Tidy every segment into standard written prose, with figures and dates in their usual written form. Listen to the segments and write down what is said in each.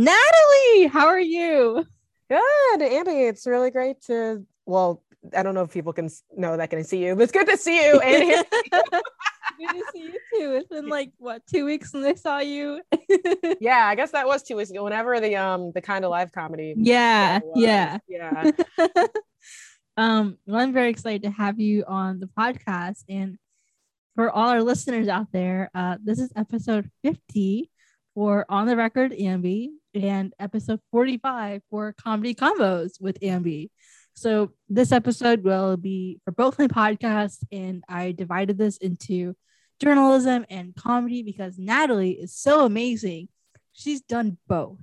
Natalie, how are you? Good, Annie. It's really great to, well, I don't know if people can know that can see you, but it's good to see you, Annie. Good to see you too. It's been like what, 2 weeks since I saw you? Yeah, I guess that was 2 weeks ago. Whenever the kind of live comedy. Yeah. Well, I'm very excited to have you on the podcast, and for all our listeners out there, this is episode 50 for On the Record Ambi, and episode 45 for Comedy Combos with Ambi. So this episode will be for both my podcasts, and I divided this into journalism and comedy because Natalie is so amazing. She's done both.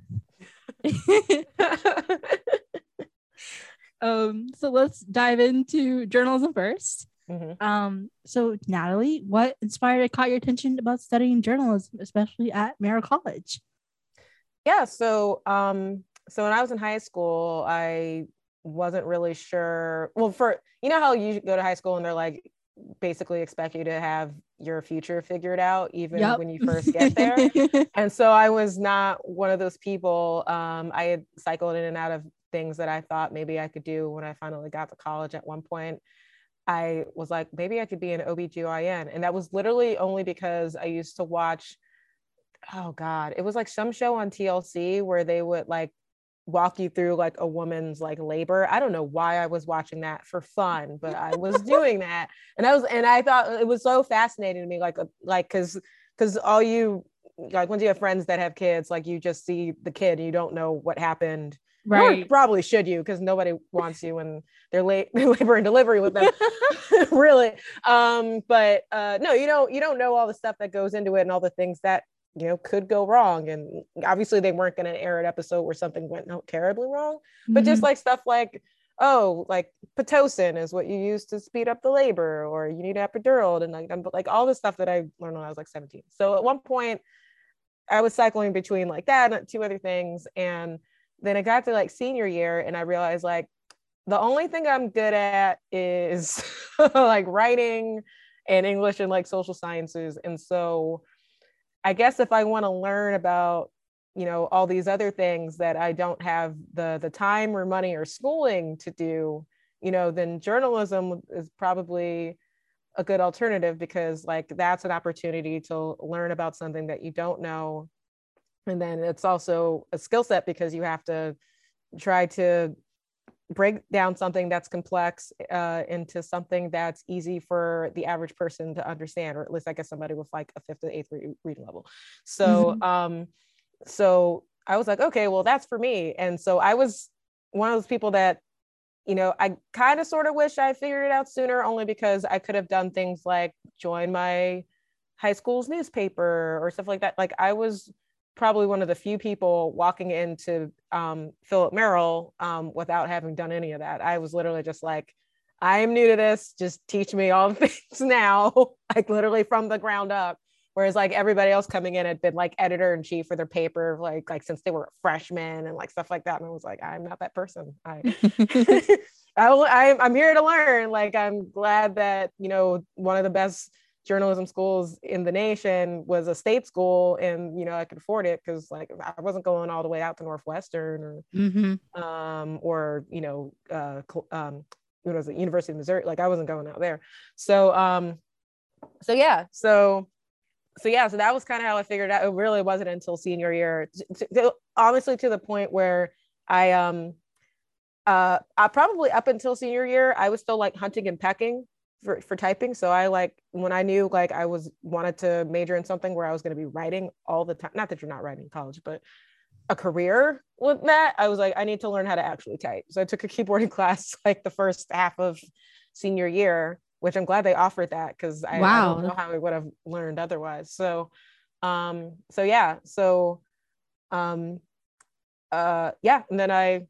So let's dive into journalism first. Mm-hmm. So Natalie, what inspired or caught your attention about studying journalism, especially at Merrill College? Yeah, so when I was in high school, I wasn't really sure. Well, for, you know how you go to high school and they're like basically expect you to have your future figured out even when you first get there. And so I was not one of those people. I had cycled in and out of things that I thought maybe I could do when I finally got to college. At one point I was like, maybe I could be an OBGYN. And that was literally only because I used to watch, oh God, it was like some show on TLC where they would like walk you through like a woman's like labor. I don't know why I was watching that for fun, but I was doing that. And I thought it was so fascinating to me, like, cause all you, like once you have friends that have kids, like you just see the kid and you don't know what happened. Right. Or probably should you, because nobody wants you when they're late labor and delivery with them. Really. But no, you don't know all the stuff that goes into it and all the things that, you know, could go wrong. And obviously they weren't going to air an episode where something went terribly wrong, but just like stuff like, oh, like Pitocin is what you use to speed up the labor, or you need epidural, and like all the stuff that I learned when I was like 17. So at one point I was cycling between like that and two other things. And then I got to like senior year and I realized like the only thing I'm good at is like writing and English and like social sciences. And so I guess if I want to learn about, you know, all these other things that I don't have the time or money or schooling to do, you know, then journalism is probably a good alternative, because like that's an opportunity to learn about something that you don't know. And then it's also a skill set, because you have to try to break down something that's complex into something that's easy for the average person to understand, or at least I guess somebody with like a fifth to eighth reading level. So, so I was like, okay, well, that's for me. And so I was one of those people that, you know, I kind of sort of wish I figured it out sooner, only because I could have done things like join my high school's newspaper or stuff like that. Like I was probably one of the few people walking into Philip Merrill without having done any of that. I was literally just like, I am new to this. Just teach me all the things now, like literally from the ground up. Whereas like everybody else coming in had been like editor in chief for their paper, like since they were freshmen and like stuff like that. And I was like, I'm not that person. I'm here to learn. Like, I'm glad that, you know, one of the best journalism schools in the nation was a state school, and you know I could afford it, because like I wasn't going all the way out to Northwestern or University of Missouri. Like I wasn't going out there. So that was kind of how I figured it out. It really wasn't until senior year, honestly, to the point where I probably up until senior year I was still like hunting and pecking for typing. So I like, when I knew like I was wanted to major in something where I was going to be writing all the time, not that you're not writing in college, but a career with that, I was like, I need to learn how to actually type. So I took a keyboarding class like the first half of senior year, which I'm glad they offered that, because I don't know how I would have learned otherwise. And then I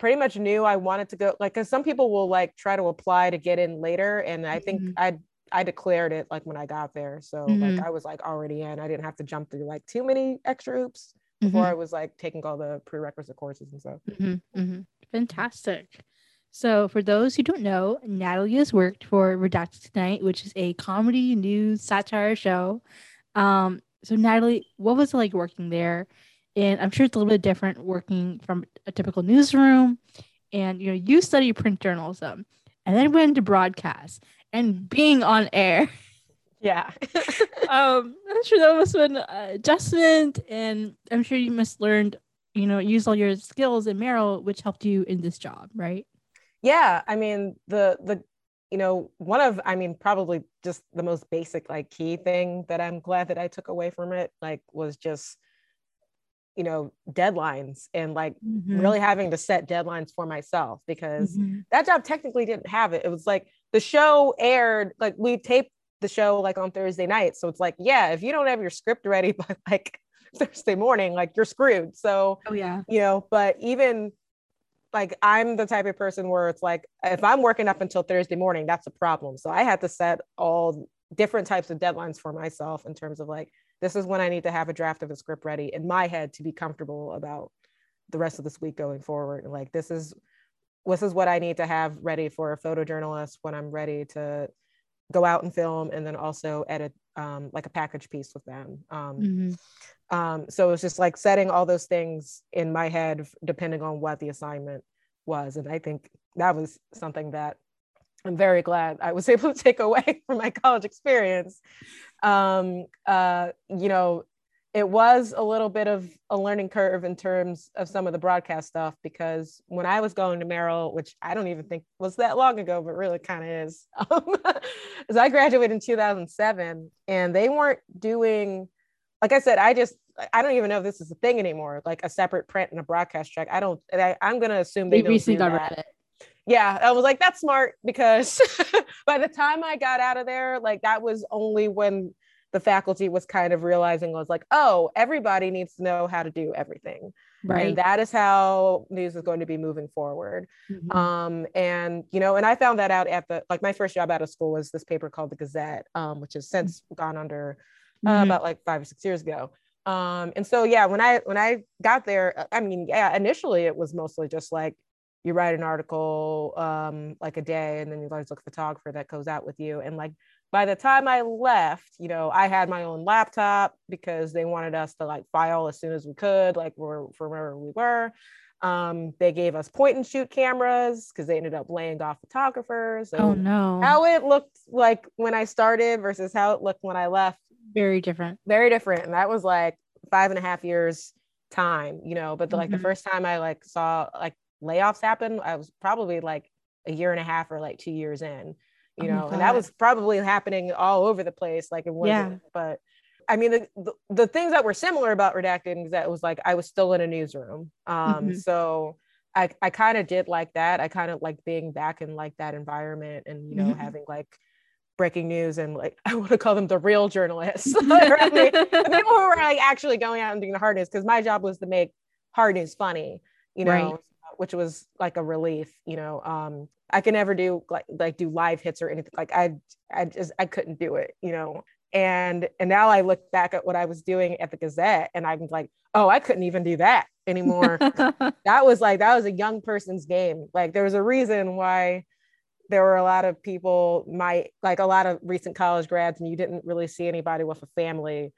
pretty much knew I wanted to go, like, because some people will like try to apply to get in later, and I think I declared it like when I got there, so like I was like already in. I didn't have to jump through like too many extra hoops before I was like taking all the prerequisite courses and stuff. Fantastic. So for those who don't know, Natalie has worked for Redacted Tonight, which is a comedy news satire show. So Natalie, what was it like working there? And I'm sure it's a little bit different working from a typical newsroom. And, you know, you study print journalism and then went into broadcast and being on air. Yeah. I'm sure that must have been an adjustment. And I'm sure you must learned, you know, use all your skills in Merrill, which helped you in this job, right? Yeah. I mean, the you know, one of, I mean, probably just the most basic, like, key thing that I'm glad that I took away from it, like, was just, you know, deadlines and like really having to set deadlines for myself, because that job technically didn't have it. It was like the show aired, like we taped the show like on Thursday night. So it's like, yeah, if you don't have your script ready by like Thursday morning, like you're screwed. So, you know, but even like I'm the type of person where it's like, if I'm working up until Thursday morning, that's a problem. So I had to set all different types of deadlines for myself in terms of like, this is when I need to have a draft of a script ready in my head to be comfortable about the rest of this week going forward. And like, this is what I need to have ready for a photojournalist when I'm ready to go out and film, and then also edit like a package piece with them. So it was just like setting all those things in my head, depending on what the assignment was. And I think that was something that I'm very glad I was able to take away from my college experience. You know, it was a little bit of a learning curve in terms of some of the broadcast stuff, because when I was going to Merrill, which I don't even think was that long ago, but really kind of is, because I graduated in 2007 and they weren't doing, like I said, I don't even know if this is a thing anymore, like a separate print and a broadcast track. I'm going to assume they don't do that. Yeah, I was like, that's smart, because by the time I got out of there, like that was only when the faculty was kind of realizing, was like, oh, everybody needs to know how to do everything. Right. And that is how news is going to be moving forward. And, you know, and I found that out at my first job out of school was this paper called the Gazette, which has since gone under about like 5 or 6 years ago. And so, yeah, when I got there, I mean, yeah, initially it was mostly just like, you write an article like a day, and then you guys look at the photographer that goes out with you. And like, by the time I left, you know, I had my own laptop because they wanted us to like file as soon as we could, like from wherever we were. They gave us point and shoot cameras because they ended up laying off photographers. And oh no. How it looked like when I started versus how it looked when I left. Very different. Very different. And that was like 5.5 years time, you know, but like the first time I like saw like layoffs happen, I was probably like a year and a half or like 2 years in, you know, and that was probably happening all over the place. Like it wasn't, but I mean, the things that were similar about Redacted is that it was like, I was still in a newsroom. So I kind of did like that. I kind of like being back in like that environment and, you know, having like breaking news and like, I want to call them the real journalists. The people who were like actually going out and doing the hard news, because my job was to make hard news funny, you know, which was like a relief, you know. I could never do like do live hits or anything. Like I just couldn't do it, you know. And now I look back at what I was doing at the Gazette, and I'm like, oh, I couldn't even do that anymore. That was a young person's game. Like there was a reason why there were a lot of people, a lot of recent college grads, and you didn't really see anybody with a family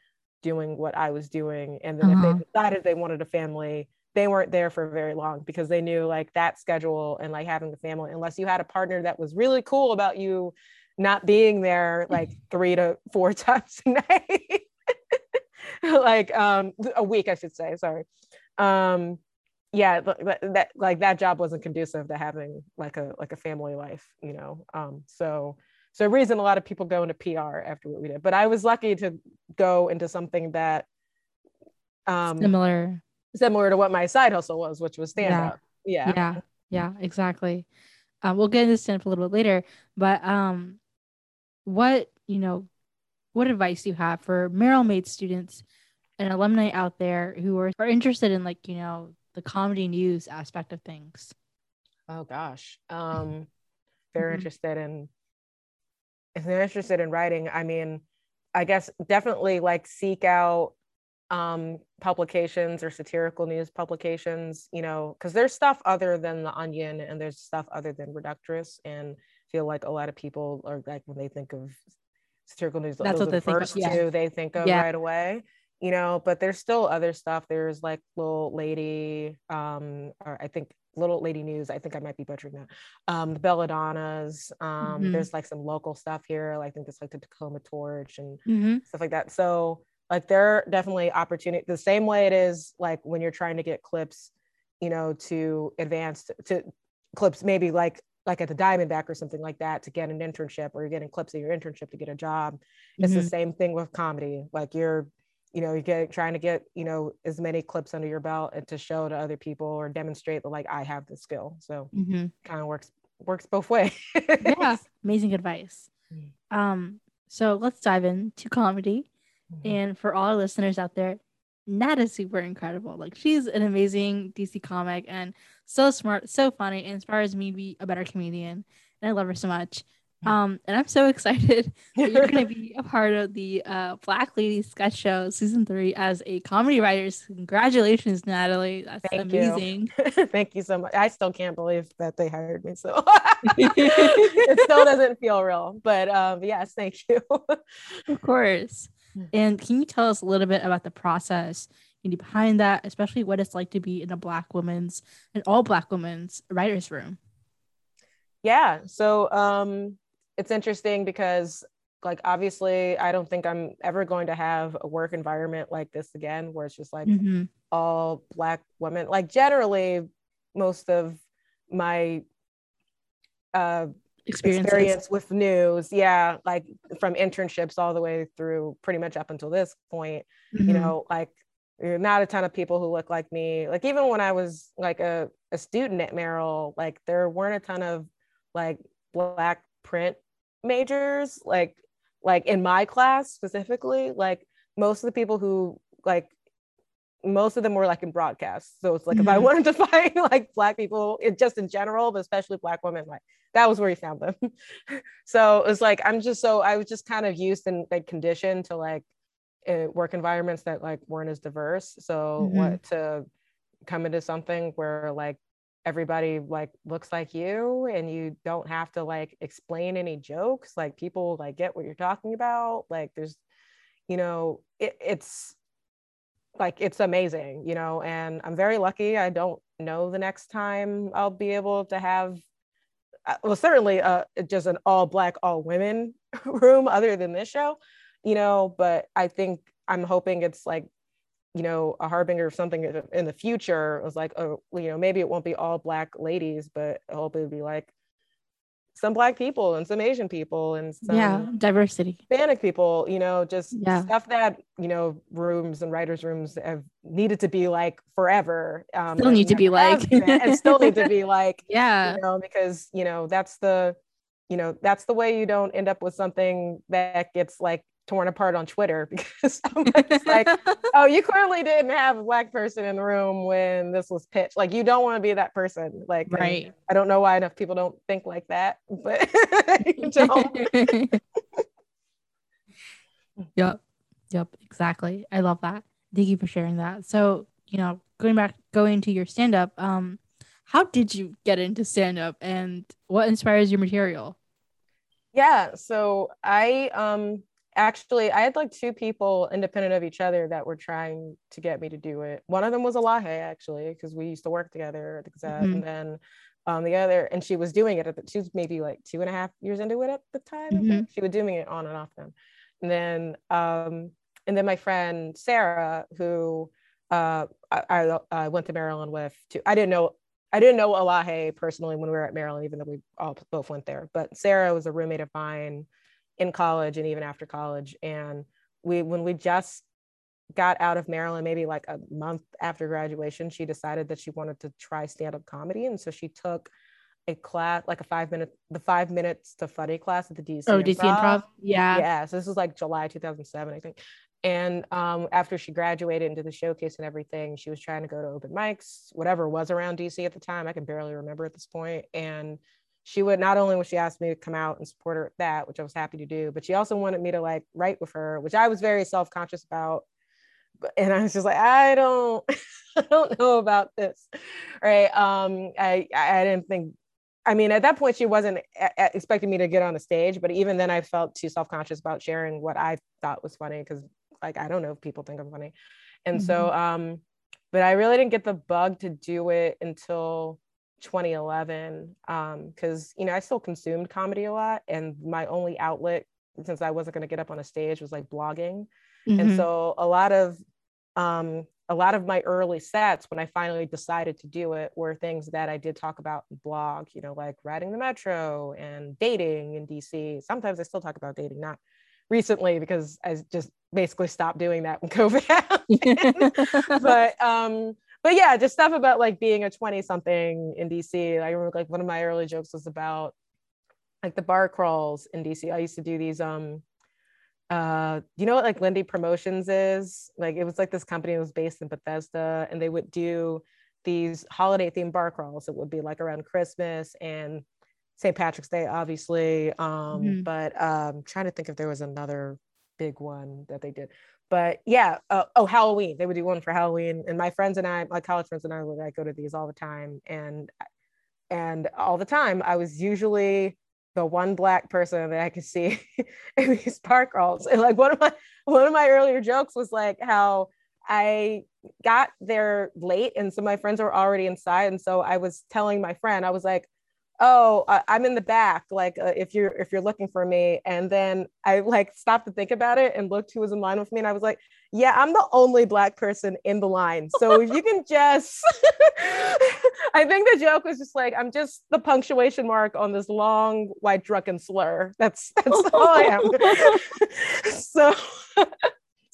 doing what I was doing. And then if they decided they wanted a family, they weren't there for very long, because they knew like that schedule and like having the family, unless you had a partner that was really cool about you not being there like 3 to 4 times a night, like a week, I should say, sorry. Yeah, that like that job wasn't conducive to having like a family life, you know. So a reason a lot of people go into PR after what we did, but I was lucky to go into something that similar to what my side hustle was, which was stand-up. Yeah, exactly. We'll get into stand-up a little bit later, but what advice do you have for Merrill Made students and alumni out there who are interested in like, you know, the comedy news aspect of things? Oh gosh, if they're interested in writing, I mean, I guess definitely like seek out publications or satirical news publications, you know, because there's stuff other than The Onion and there's stuff other than Reductress, and I feel like a lot of people are like, when they think of satirical news, that's what they think of, right away. you know, but there's still other stuff. There's like Little Lady, or I think Little Lady News. I think I might be butchering that. The Belladonnas. Mm-hmm. There's like some local stuff here. I think it's like the Tacoma Torch and stuff like that. So like there are definitely opportunities. The same way it is like when you're trying to get clips, you know, to advance to clips, maybe like at the Diamondback or something like that to get an internship, or you're getting clips of your internship to get a job. It's the same thing with comedy. Like you're, you know, trying to get, you know, as many clips under your belt and to show to other people or demonstrate that like I have the skill. So kind of works both ways. Yeah, amazing advice. So let's dive into comedy. And for all our listeners out there, Nat is super incredible. Like she's an amazing DC comic and so smart, so funny, and inspires me to be a better comedian. And I love her so much. And I'm so excited that you're going to be a part of the Black Lady Sketch Show Season 3 as a comedy writer. Congratulations, Natalie. That's amazing. Thank you so much. I still can't believe that they hired me. So it still doesn't feel real, but yes, thank you. Of course. And can you tell us a little bit about the process behind that, especially what it's like to be in a Black woman's and all Black women's writer's room? Yeah, so it's interesting because like obviously I don't think I'm ever going to have a work environment like this again, where it's just like all Black women. Like generally most of my experience with news, like from internships all the way through pretty much up until this point, you know, like not a ton of people who look like me. Like even when I was like a student at Merrill, like there weren't a ton of like Black print majors, like in my class specifically. Like most of the people who like, most of them were like in broadcast. So it's like, if I wanted to find like Black people, it just in general, but especially Black women, like that was where you found them. So it's like, I was just kind of used and like conditioned to like work environments that like weren't as diverse. So what to come into something where like everybody like looks like you and you don't have to like explain any jokes, like people like get what you're talking about. Like there's, you know, it's like it's amazing, you know, and I'm very lucky. I don't know the next time I'll be able to have certainly just an all Black, all women room other than this show, you know, but I think I'm hoping it's like, you know, a harbinger of something in the future. It was like, oh, you know, maybe it won't be all Black ladies, but I hope it would be like some Black people and some Asian people and some diversity, Hispanic people, you know, just stuff that, you know, rooms and writers' rooms have needed to be like forever. Still need to be like, and still need to be like, you know, because, you know, that's the way you don't end up with something that gets like torn apart on Twitter because it's like, oh, you clearly didn't have a Black person in the room when this was pitched. Like, you don't want to be that person. Like, right. I don't know why enough people don't think like that, but you don't. Yep. Exactly. I love that. Thank you for sharing that. So, you know, going to your stand-up, how did you get into stand-up and what inspires your material? Yeah. So I, actually, I had like two people independent of each other that were trying to get me to do it. One of them was Alahe, actually, because we used to work together at the Gazette. And then the other, and she was doing it she was maybe like 2.5 years into it at the time. She was doing it on and off then. And then my friend Sarah, who I went to Maryland with too. I didn't know Alahe personally when we were at Maryland, even though we all both went there. But Sarah was a roommate of mine in college and even after college. And when we just got out of Maryland, maybe like a month after graduation, she decided that she wanted to try stand-up comedy. And so she took a class, like the 5 minutes to funny class at the DC Improv. Yeah. So this was like July, 2007, I think. And after she graduated and did the showcase and everything, she was trying to go to open mics, whatever was around DC at the time. I can barely remember at this point. And she would, not only when she asked me to come out and support her at that, which I was happy to do, but she also wanted me to like write with her, which I was very self-conscious about. And I was just like, I don't know about this. Right. I didn't think, I mean, at that point she wasn't expecting me to get on the stage, but even then I felt too self-conscious about sharing what I thought was funny. Cause like, I don't know if people think I'm funny. And so, but I really didn't get the bug to do it until 2011. Cause you know, I still consumed comedy a lot, and my only outlet, since I wasn't going to get up on a stage, was like blogging. And so a lot of my early sets, when I finally decided to do it, were things that I did talk about in blog, you know, like riding the metro and dating in DC. Sometimes I still talk about dating, not recently because I just basically stopped doing that when COVID happened. But yeah, just stuff about like being a 20-something in DC. I remember like one of my early jokes was about like the bar crawls in DC. I used to do these, you know what like Lindy Promotions is? Like it was like this company that was based in Bethesda, and they would do these holiday themed bar crawls. It would be like around Christmas and St. Patrick's Day, obviously. But trying to think if there was another big one that they did. But yeah, Halloween. They would do one for Halloween. And my friends and I, my college friends and I would like go to these all the time. And all the time I was usually the one black person that I could see in these park crawls. And like one of my earlier jokes was like how I got there late and so my friends were already inside. And so I was telling my friend, I was like, oh, I'm in the back. Like if you're looking for me. And then I like stopped to think about it and looked who was in line with me. And I was like, yeah, I'm the only black person in the line. So if you can just, I think the joke was just like, I'm just the punctuation mark on this long white drunken slur. That's all I am. So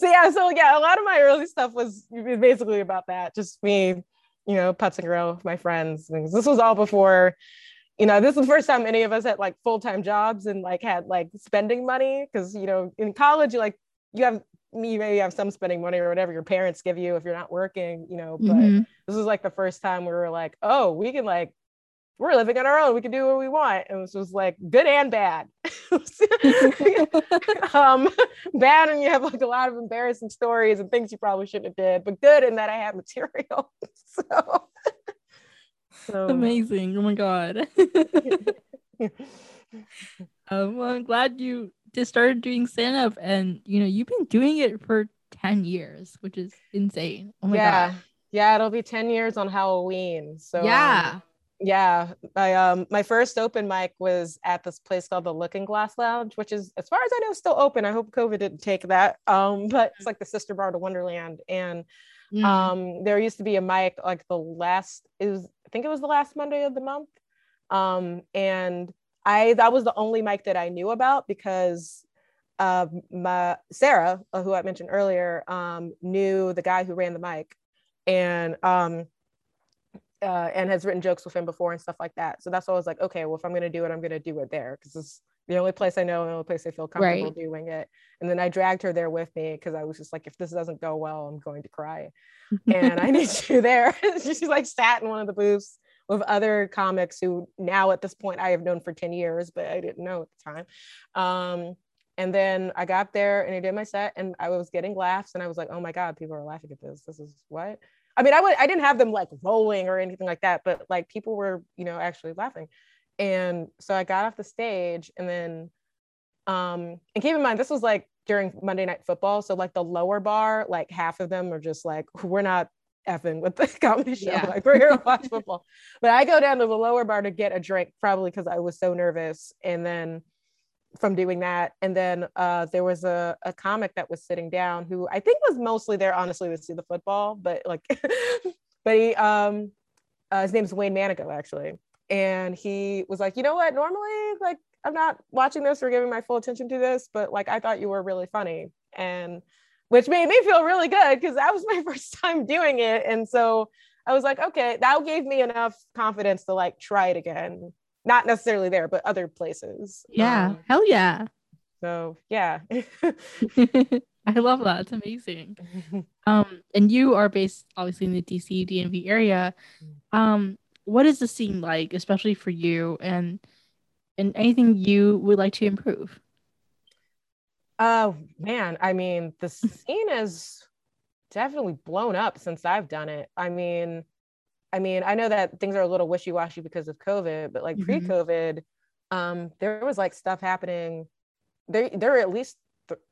yeah, a lot of my early stuff was basically about that. Just me, you know, putzing around with my friends. This was all before, you know, this is the first time any of us had like full-time jobs and like had like spending money. Cause you know, in college, you like, you maybe have some spending money or whatever your parents give you if you're not working, you know, but this is like the first time we were like, oh, we can like, we're living on our own. We can do what we want. And this was like good and bad. Bad, and you have like a lot of embarrassing stories and things you probably shouldn't have did, but good in that I have material. So amazing. Oh my God. Well, I'm glad you just started doing stand-up, and you know, you've been doing it for 10 years, which is insane. Oh my God. Yeah, it'll be 10 years on Halloween. So my first open mic was at this place called the Looking Glass Lounge, which is, as far as I know, still open. I hope COVID didn't take that. But it's like the sister bar to Wonderland. And there used to be a mic like I think it was the last Monday of the month. And that was the only mic that I knew about because Sarah, who I mentioned earlier, knew the guy who ran the mic, and has written jokes with him before and stuff like that. So that's why I was like, okay, well, if I'm going to do it, I'm going to do it there, because it's the only place I know and the only place I feel comfortable doing it. And then I dragged her there with me because I was just like, if this doesn't go well, I'm going to cry. And I need you there. She like sat in one of the booths with other comics who now at this point I have known for 10 years, but I didn't know at the time. And then I got there and I did my set and I was getting laughs and I was like, oh my God, people are laughing at this. This is what? I mean, I didn't have them like rolling or anything like that, but like people were, you know, actually laughing. And so I got off the stage and then, and keep in mind, this was like during Monday Night Football. So like the lower bar, like half of them are just like, we're not effing with the comedy show. Yeah. Like we're here to watch football. But I go down to the lower bar to get a drink, probably because I was so nervous. And then from doing that. And then there was a comic that was sitting down who I think was mostly there, honestly, to see the football, but like, but he, his name's Wayne Manico actually. And he was like, you know what, normally like, I'm not watching this or giving my full attention to this, but like, I thought you were really funny, and which made me feel really good because that was my first time doing it. And so I was like, okay, that gave me enough confidence to like try it again. Not necessarily there, but other places. Yeah. Hell yeah. So yeah. I love that. It's amazing. And you are based obviously in the DC DMV area. What is the scene like, especially for you, and anything you would like to improve? Man, I mean, the scene is definitely blown up since I've done it. I mean, I know that things are a little wishy-washy because of COVID, but like pre-COVID, there was like stuff happening. There were at least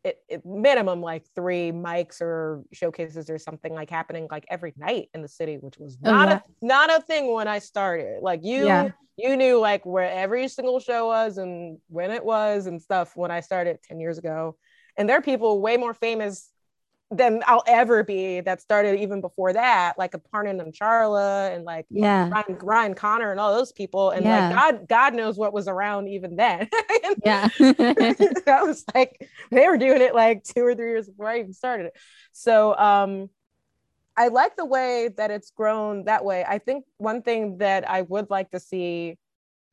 at minimum like 3 mics or showcases or something like happening like every night in the city, which was not a thing when I started. Like you knew like where every single show was and when it was and stuff when I started 10 years ago. And there are people way more famous than I'll ever be that started even before that, like Aparna and Charla and like Ryan Conner and all those people. And like God knows what was around even then. That was like, they were doing it like 2 or 3 years before I even started it. So I like the way that it's grown that way. I think one thing that I would like to see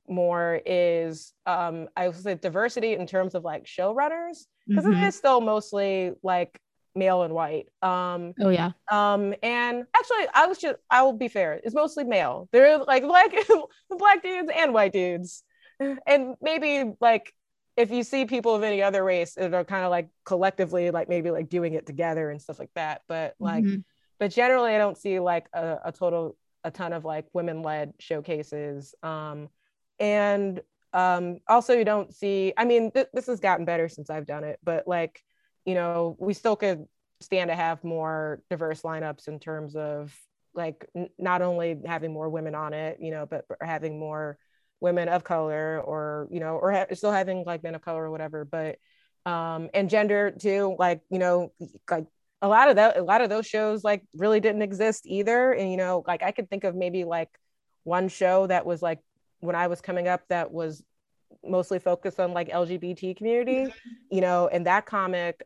more is I would say diversity in terms of like showrunners, because it is still mostly like male and white. And actually I will be fair, it's mostly male. They're like black dudes and white dudes, and maybe like if you see people of any other race that are kind of like collectively like maybe like doing it together and stuff like that, but like but generally I don't see like a ton of like women-led showcases. Also you don't see, I mean this has gotten better since I've done it, but like, you know, we still could stand to have more diverse lineups in terms of like not only having more women on it, you know, but having more women of color, or, you know, or still having like men of color or whatever, but, and gender too, like, you know, like a lot of those shows like really didn't exist either. And, you know, like I could think of maybe like one show that was like, when I was coming up, that was mostly focused on like LGBT community, you know, and that comic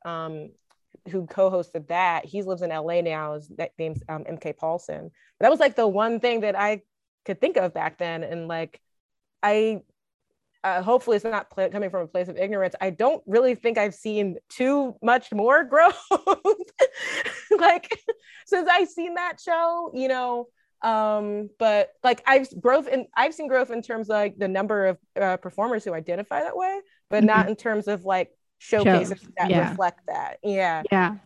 who co-hosted that, he lives in LA now, name's MK Paulson. But that was like the one thing that I could think of back then, and like I hopefully it's not coming from a place of ignorance. I don't really think I've seen too much more growth like since I've seen that show, you know. But like I've seen growth in terms of like the number of performers who identify that way, but not in terms of like showcases that reflect that.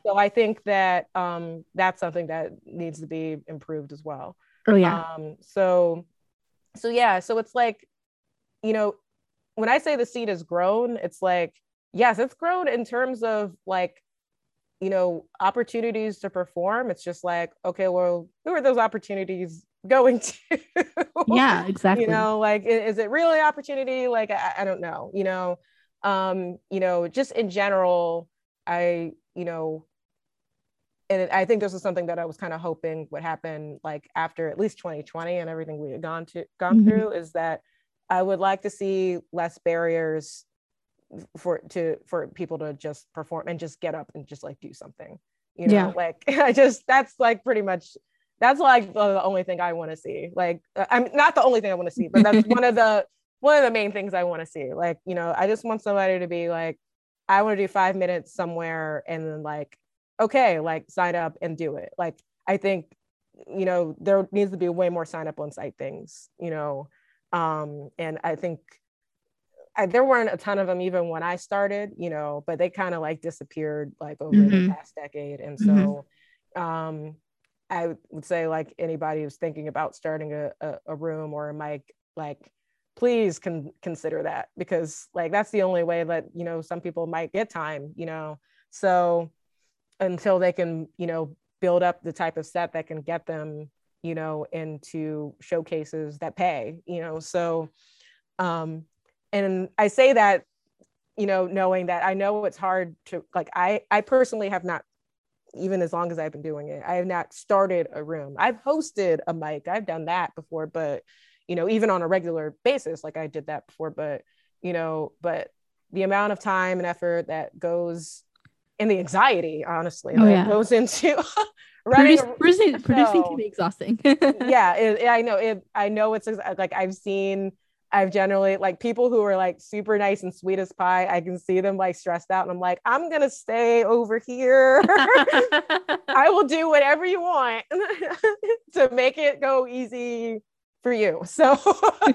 So I think that that's something that needs to be improved as well. So it's like, you know, when I say the seed has grown, it's like, yes, it's grown in terms of like, you know, opportunities to perform. It's just like, okay, well, who are those opportunities going to? Yeah, exactly. You know, like, is it really an opportunity? Like, I don't know, you know, just in general, I, you know, and I think this is something that I was kind of hoping would happen, like after at least 2020 and everything we had gone through, is that I would like to see less barriers for people to just perform and just get up and just like do something, you know. Like that's like pretty much, that's like the only thing I want to see. Like I'm not the only thing I want to see, but that's one of the main things I want to see. Like, you know, I just want somebody to be like, I want to do 5 minutes somewhere, and then like, okay, like sign up and do it. Like I think, you know, there needs to be way more sign up on site things, you know. And I think there weren't a ton of them even when I started, you know, but they kind of like disappeared like over the past decade. And so I would say like anybody who's thinking about starting a room or a mic, like please consider that, because like that's the only way that, you know, some people might get time, you know. So until they can, you know, build up the type of set that can get them, you know, into showcases that pay, you know. So and I say that, you know, knowing that I know it's hard to, like, I personally have not, even as long as I've been doing it, I have not started a room. I've hosted a mic. I've done that before, but, you know, even on a regular basis, like I did that before, but, you know, but the amount of time and effort that goes, and the anxiety, honestly, goes into producing can be exhausting. I know it's like, I've generally, like, people who are like super nice and sweet as pie, I can see them like stressed out, and I'm like, I'm gonna stay over here. I will do whatever you want to make it go easy for you. So,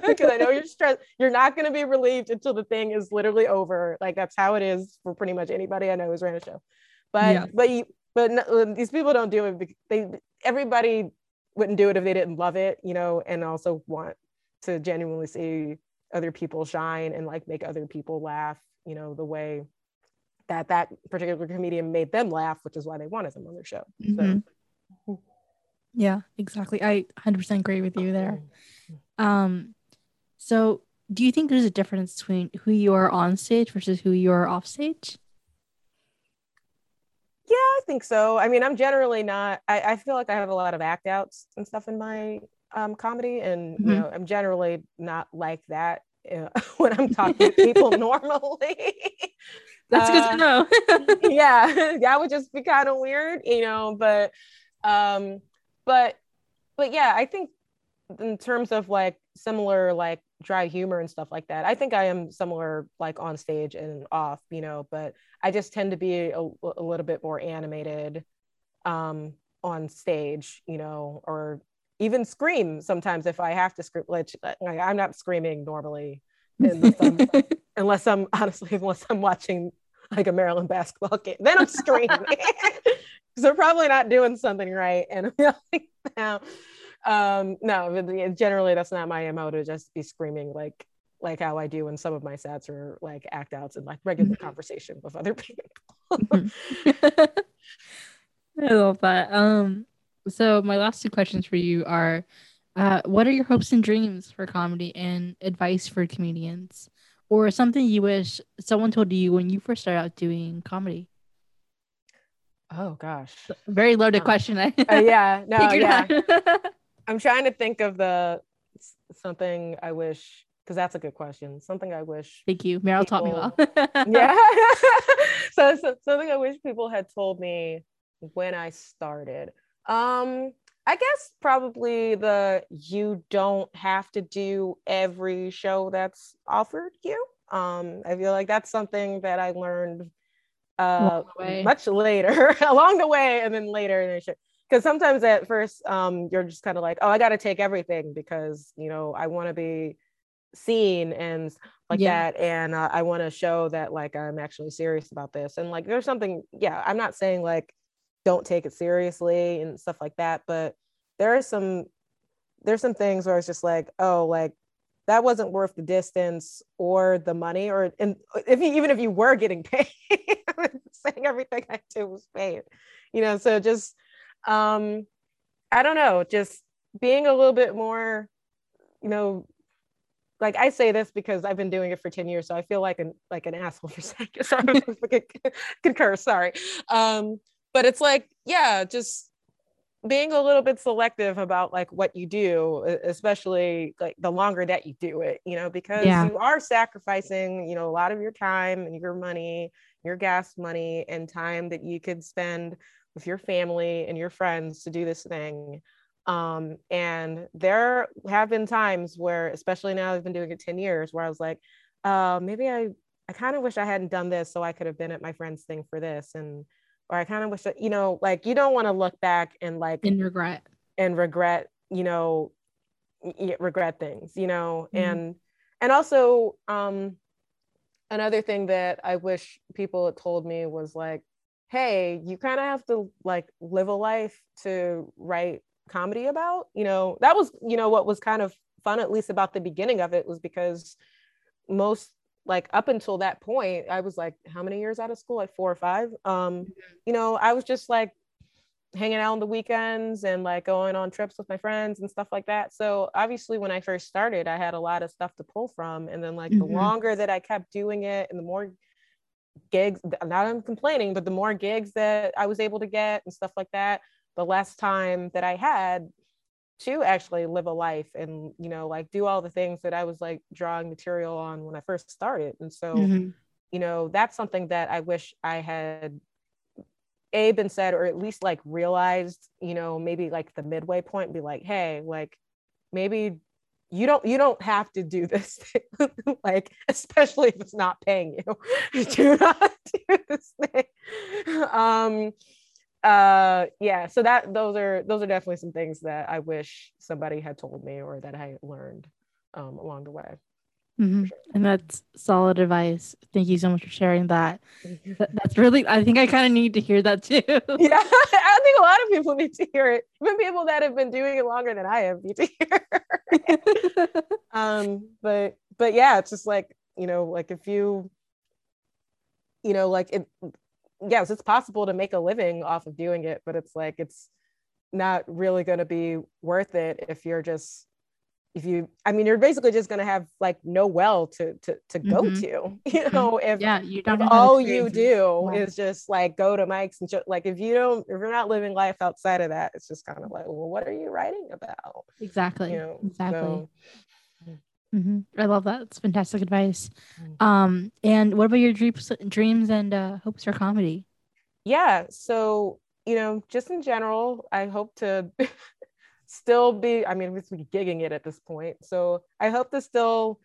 because I know you're stressed, you're not gonna be relieved until the thing is literally over. Like that's how it is for pretty much anybody I know who's ran a show. But no, these people don't do it. Everybody wouldn't do it if they didn't love it, you know, and also want to genuinely see other people shine and like make other people laugh, you know, the way that that particular comedian made them laugh, which is why they wanted them on their show. Mm-hmm. So. Yeah, exactly. I 100% agree with you there. So do you think there's a difference between who you are on stage versus who you are off stage? Yeah, I think so. I mean, I'm generally not, I feel like I have a lot of act outs and stuff in my comedy, and mm-hmm. you know, I'm generally not like that when I'm talking to people normally. That's good to know. Yeah, that would just be kind of weird, you know, but yeah, I think in terms of like similar, like dry humor and stuff like that, I think I am similar, like on stage and off, you know, but I just tend to be a little bit more animated on stage, you know, or even scream sometimes if I have to scream, like I'm not screaming normally unless I'm watching like a Maryland basketball game, then I'm screaming because they're probably not doing something right. And I'm like, no, generally that's not my MO, to just be screaming like how I do in some of my sets or like act outs and like regular conversation with other people. I love that. So my last two questions for you are, what are your hopes and dreams for comedy and advice for comedians, or something you wish someone told you when you first started out doing comedy? Oh gosh. Very loaded question. Yeah. No, yeah. I'm trying to think of something I wish, because that's a good question. Something I wish. Thank you. Merrill taught me well. Yeah. So something I wish people had told me when I started. I guess probably you don't have to do every show that's offered you. I feel like that's something that I learned much later along the way, and then later, because sometimes at first you're just kind of like, oh, I got to take everything because, you know, I want to be seen and like that, and I want to show that like I'm actually serious about this, and like there's something, yeah, I'm not saying like don't take it seriously and stuff like that, but there's some things where it's just like, oh, like that wasn't worth the distance or the money, or and even if you were getting paid, saying everything I did was paid, you know. So just, I don't know, just being a little bit more, you know, like I say this because I've been doing it for 10 years, so I feel like an asshole for a second. Sorry, I could curse. Sorry, but it's like, yeah, just being a little bit selective about like what you do, especially like the longer that you do it, you know, because you are sacrificing, you know, a lot of your time and your money, your gas money, and time that you could spend with your family and your friends to do this thing. And there have been times where, especially now I've been doing it 10 years, where I was like, maybe I kind of wish I hadn't done this, so I could have been at my friend's thing for this. And or I kind of wish that, you know, like you don't want to look back and like and regret, you know, regret things, you know. Mm-hmm. and also another thing that I wish people had told me was like, hey, you kind of have to like live a life to write comedy about, you know. That was, you know, what was kind of fun, at least about the beginning of it, was because most, like up until that point, I was like, how many years out of school? Like 4 or 5. You know, I was just like hanging out on the weekends and like going on trips with my friends and stuff like that. So obviously when I first started, I had a lot of stuff to pull from. And then like the longer that I kept doing it, and the more gigs, not I'm complaining, but the more gigs that I was able to get and stuff like that, the less time that I had to actually live a life and, you know, like do all the things that I was like drawing material on when I first started. And so, you know, that's something that I wish I had been said, or at least like realized, you know, maybe like the midway point, and be like, hey, like maybe you don't have to do this thing. Like, especially if it's not paying you, do not do this thing. Yeah, so those are definitely some things that I wish somebody had told me, or that I learned along the way. Mm-hmm. Sure. And that's solid advice. Thank you so much for sharing that. That's really, I think I kind of need to hear that too. Yeah, I think a lot of people need to hear it. Even people that have been doing it longer than I have need to hear it. But yeah, it's just like, you know, like if you you know, like it, yes, it's possible to make a living off of doing it, but it's like, it's not really going to be worth it if you're just, if you, I mean, you're basically just going to have like no well to go to, you know, if, yeah, you don't if all you do is just like go to mics and like, if you don't, if you're not living life outside of that, it's just kind of like, well, what are you writing about? Exactly. You know, exactly. So. Mm-hmm. I love that. It's fantastic advice. And what about your dreams and hopes for comedy? Yeah. So, you know, just in general, I hope to still be, I mean, we're gigging it at this point. So I hope to still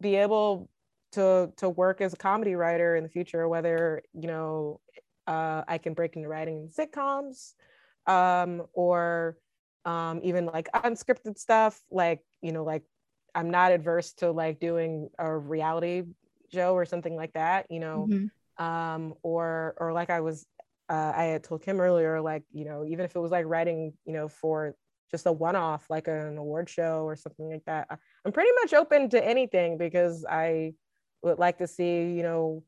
be able to work as a comedy writer in the future, whether, you know, I can break into writing sitcoms or even like unscripted stuff, like, you know, like I'm not adverse to like doing a reality show or something like that, you know, or like I was, I had told Kim earlier, like, you know, even if it was like writing, you know, for just a one-off, like an award show or something like that, I'm pretty much open to anything because I would like to see, you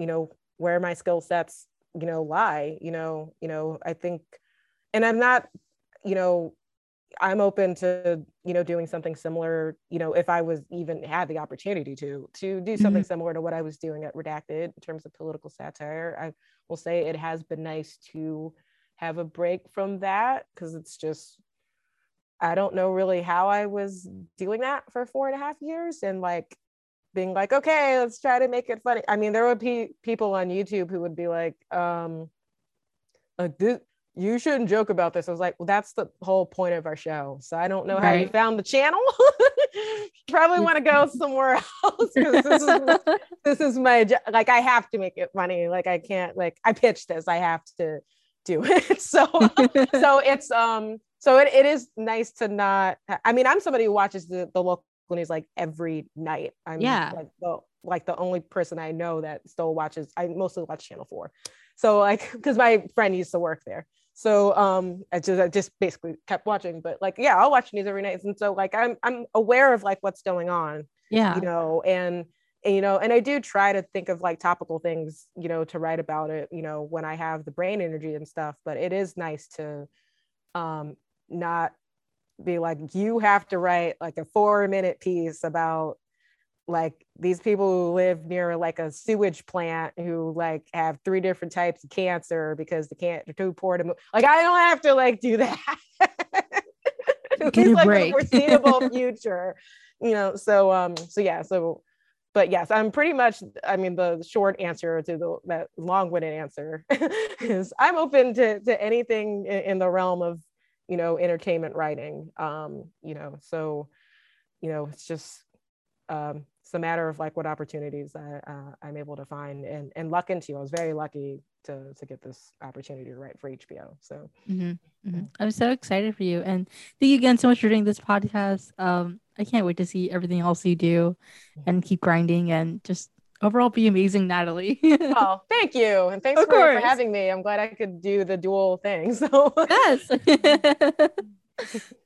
know, where my skill sets, you know, lie, you know, I think, and I'm not, you know, I'm open to, you know, doing something similar, you know, if I was even had the opportunity to do something similar to what I was doing at Redacted in terms of political satire. I will say it has been nice to have a break from that because it's just, I don't know really how I was doing that for 4.5 years and like being like, okay, let's try to make it funny. I mean, there would be people on YouTube who would be like this, you shouldn't joke about this. I was like, well, that's the whole point of our show. So I don't know how you found the channel. Probably want to go somewhere else because this is my job. Like, I have to make it funny. Like, I can't, like, I pitched this. I have to do it. So it's, so it is nice to not, I mean, I'm somebody who watches the local news like every night. I'm like the only person I know that still watches, I mostly watch Channel 4. So like, because my friend used to work there. So I just basically kept watching, but like, yeah, I'll watch news every night. And so like, I'm aware of like what's going on, you know, and, you know, and I do try to think of like topical things, you know, to write about it, you know, when I have the brain energy and stuff, but it is nice to not be like, you have to write like a 4-minute piece about like these people who live near like a sewage plant who like have 3 different types of cancer because they're too poor to move. Like, I don't have to like do that. At least like the foreseeable future, you know? So yeah. So, but yes, I'm pretty much, I mean, the short answer to that long-winded answer is I'm open to anything in the realm of, you know, entertainment writing. You know, so, you know, it's just, it's a matter of like what opportunities I'm able to find and luck into. I was very lucky to get this opportunity to write for HBO. So I'm so excited for you, and thank you again so much for doing this podcast. I can't wait to see everything else you do, and keep grinding and just overall be amazing, Natalie. Oh, thank you, and thanks for having me. I'm glad I could do the dual thing. So yes.